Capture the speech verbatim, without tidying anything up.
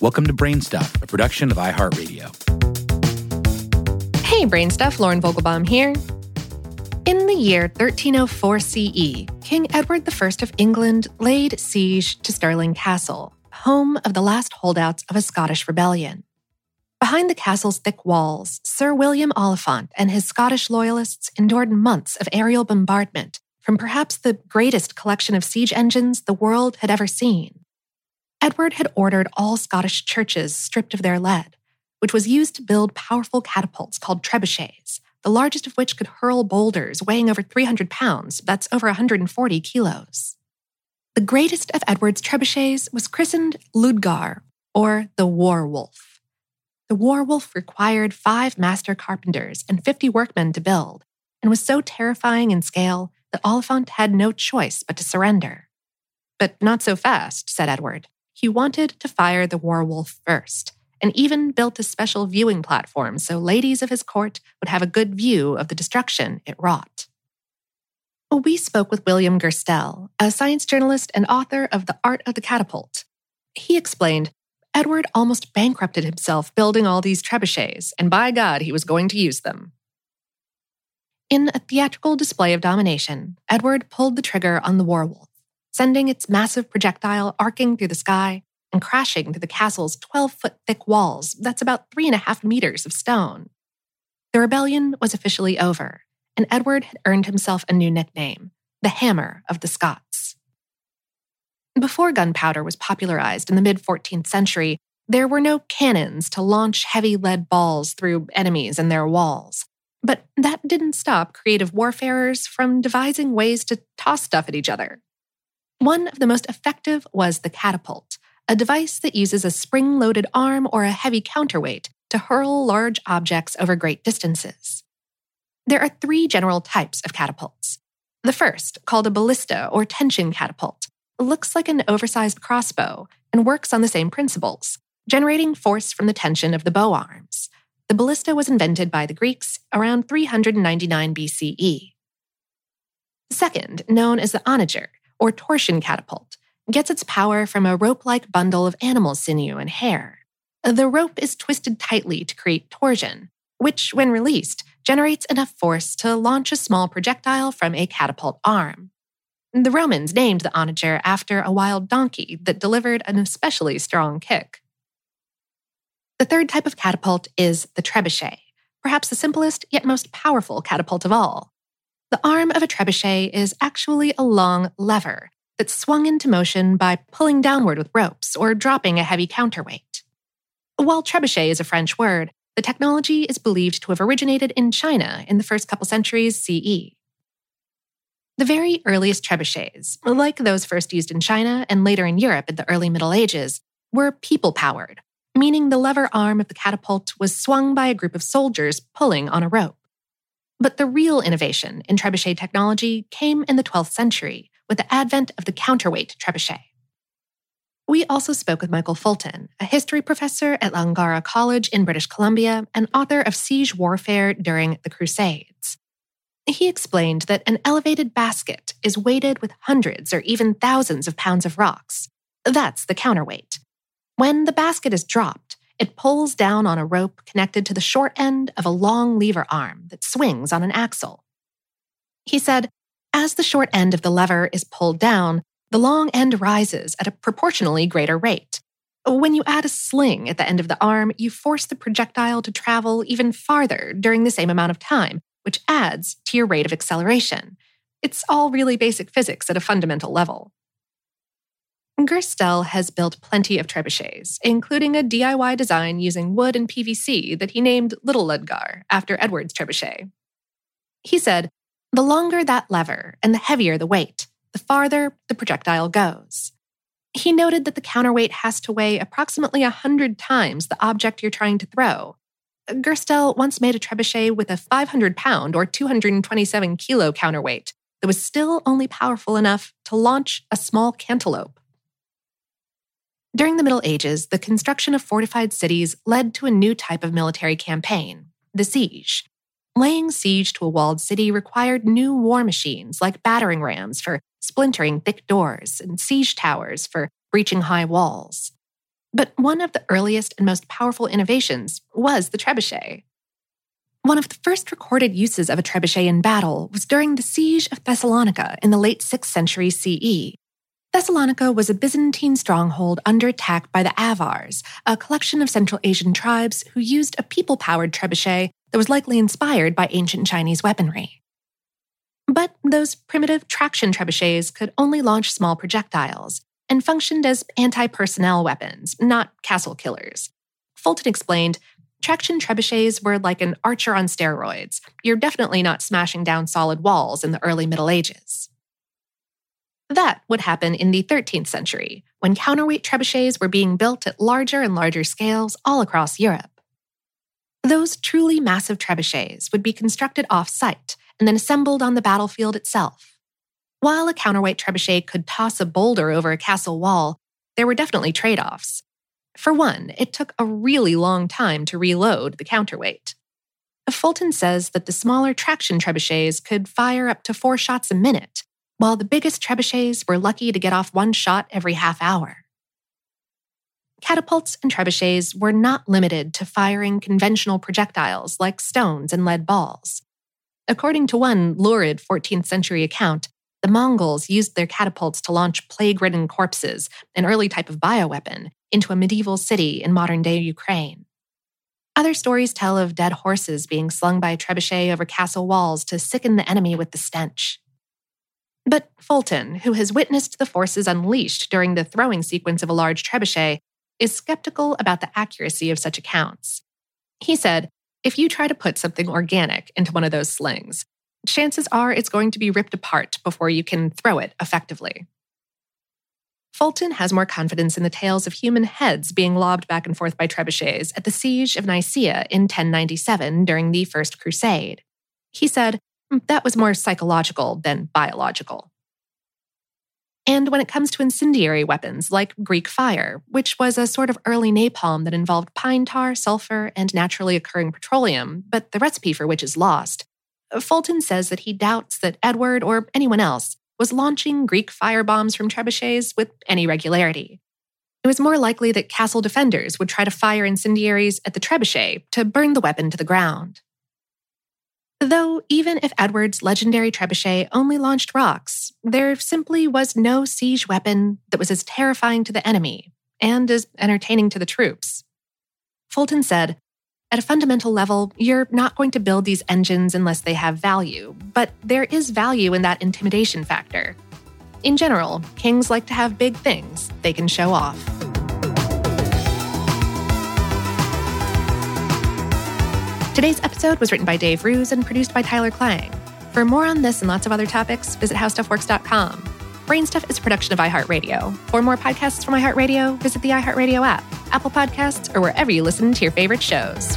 Welcome to Brainstuff, a production of iHeartRadio. Hey, Brainstuff, Lauren Vogelbaum here. In the year thirteen oh four C E, King Edward the First of England laid siege to Stirling Castle, home of the last holdouts of a Scottish rebellion. Behind the castle's thick walls, Sir William Oliphant and his Scottish loyalists endured months of aerial bombardment from perhaps the greatest collection of siege engines the world had ever seen. Edward had ordered all Scottish churches stripped of their lead, which was used to build powerful catapults called trebuchets, the largest of which could hurl boulders weighing over three hundred pounds, that's over one hundred forty kilos. The greatest of Edward's trebuchets was christened Ludgar, or the War Wolf. The War Wolf required five master carpenters and fifty workmen to build, and was so terrifying in scale that Oliphant had no choice but to surrender. But not so fast, said Edward. He wanted to fire the War Wolf first, and even built a special viewing platform so ladies of his court would have a good view of the destruction it wrought. We spoke with William Gerstel, a science journalist and author of The Art of the Catapult. He explained, Edward almost bankrupted himself building all these trebuchets, and by God, he was going to use them. In a theatrical display of domination, Edward pulled the trigger on the War Wolf, sending its massive projectile arcing through the sky and crashing through the castle's twelve-foot thick walls. That's about three and a half meters of stone. The rebellion was officially over, and Edward had earned himself a new nickname, the Hammer of the Scots. Before gunpowder was popularized in the mid-fourteenth century, there were no cannons to launch heavy lead balls through enemies and their walls. But that didn't stop creative warfarers from devising ways to toss stuff at each other. One of the most effective was the catapult, a device that uses a spring-loaded arm or a heavy counterweight to hurl large objects over great distances. There are three general types of catapults. The first, called a ballista or tension catapult, looks like an oversized crossbow and works on the same principles, generating force from the tension of the bow arms. The ballista was invented by the Greeks around three ninety-nine B C E. The second, known as the onager or torsion catapult, gets its power from a rope-like bundle of animal sinew and hair. The rope is twisted tightly to create torsion, which, when released, generates enough force to launch a small projectile from a catapult arm. The Romans named the onager after a wild donkey that delivered an especially strong kick. The third type of catapult is the trebuchet, perhaps the simplest yet most powerful catapult of all. The arm of a trebuchet is actually a long lever that's swung into motion by pulling downward with ropes or dropping a heavy counterweight. While trebuchet is a French word, the technology is believed to have originated in China in the first couple centuries C E. The very earliest trebuchets, like those first used in China and later in Europe in the early Middle Ages, were people-powered, meaning the lever arm of the catapult was swung by a group of soldiers pulling on a rope. But the real innovation in trebuchet technology came in the twelfth century, with the advent of the counterweight trebuchet. We also spoke with Michael Fulton, a history professor at Langara College in British Columbia and author of Siege Warfare During the Crusades. He explained that an elevated basket is weighted with hundreds or even thousands of pounds of rocks. That's the counterweight. When the basket is dropped, it pulls down on a rope connected to the short end of a long lever arm that swings on an axle. He said, as the short end of the lever is pulled down, the long end rises at a proportionally greater rate. When you add a sling at the end of the arm, you force the projectile to travel even farther during the same amount of time, which adds to your rate of acceleration. It's all really basic physics at a fundamental level. Gerstel has built plenty of trebuchets, including a D I Y design using wood and P V C that he named Little Ludgar after Edward's trebuchet. He said, the longer that lever and the heavier the weight, the farther the projectile goes. He noted that the counterweight has to weigh approximately one hundred times the object you're trying to throw. Gerstel once made a trebuchet with a five hundred pound or two hundred twenty-seven kilo counterweight that was still only powerful enough to launch a small cantaloupe. During the Middle Ages, the construction of fortified cities led to a new type of military campaign, the siege. Laying siege to a walled city required new war machines like battering rams for splintering thick doors and siege towers for breaching high walls. But one of the earliest and most powerful innovations was the trebuchet. One of the first recorded uses of a trebuchet in battle was during the siege of Thessalonica in the late sixth century C E. Thessalonica was a Byzantine stronghold under attack by the Avars, a collection of Central Asian tribes who used a people-powered trebuchet that was likely inspired by ancient Chinese weaponry. But those primitive traction trebuchets could only launch small projectiles and functioned as anti-personnel weapons, not castle killers. Fulton explained, traction trebuchets were like an archer on steroids. You're definitely not smashing down solid walls in the early Middle Ages. That would happen in the thirteenth century, when counterweight trebuchets were being built at larger and larger scales all across Europe. Those truly massive trebuchets would be constructed off-site and then assembled on the battlefield itself. While a counterweight trebuchet could toss a boulder over a castle wall, there were definitely trade-offs. For one, it took a really long time to reload the counterweight. Fulton says that the smaller traction trebuchets could fire up to four shots a minute, while the biggest trebuchets were lucky to get off one shot every half hour. Catapults and trebuchets were not limited to firing conventional projectiles like stones and lead balls. According to one lurid fourteenth century account, the Mongols used their catapults to launch plague-ridden corpses, an early type of bioweapon, into a medieval city in modern-day Ukraine. Other stories tell of dead horses being slung by a trebuchet over castle walls to sicken the enemy with the stench. But Fulton, who has witnessed the forces unleashed during the throwing sequence of a large trebuchet, is skeptical about the accuracy of such accounts. He said, "If you try to put something organic into one of those slings, chances are it's going to be ripped apart before you can throw it effectively." Fulton has more confidence in the tales of human heads being lobbed back and forth by trebuchets at the siege of Nicaea in ten ninety-seven during the First Crusade. He said, "That was more psychological than biological." And when it comes to incendiary weapons like Greek fire, which was a sort of early napalm that involved pine tar, sulfur, and naturally occurring petroleum, but the recipe for which is lost, Fulton says that he doubts that Edward or anyone else was launching Greek firebombs from trebuchets with any regularity. It was more likely that castle defenders would try to fire incendiaries at the trebuchet to burn the weapon to the ground. Though even if Edward's legendary trebuchet only launched rocks, there simply was no siege weapon that was as terrifying to the enemy and as entertaining to the troops. Fulton said, "At a fundamental level, you're not going to build these engines unless they have value, but there is value in that intimidation factor. In general, kings like to have big things they can show off." Today's episode was written by Dave Roos and produced by Tyler Klang. For more on this and lots of other topics, visit How Stuff Works dot com. Brainstuff is a production of iHeartRadio. For more podcasts from iHeartRadio, visit the iHeartRadio app, Apple Podcasts, or wherever you listen to your favorite shows.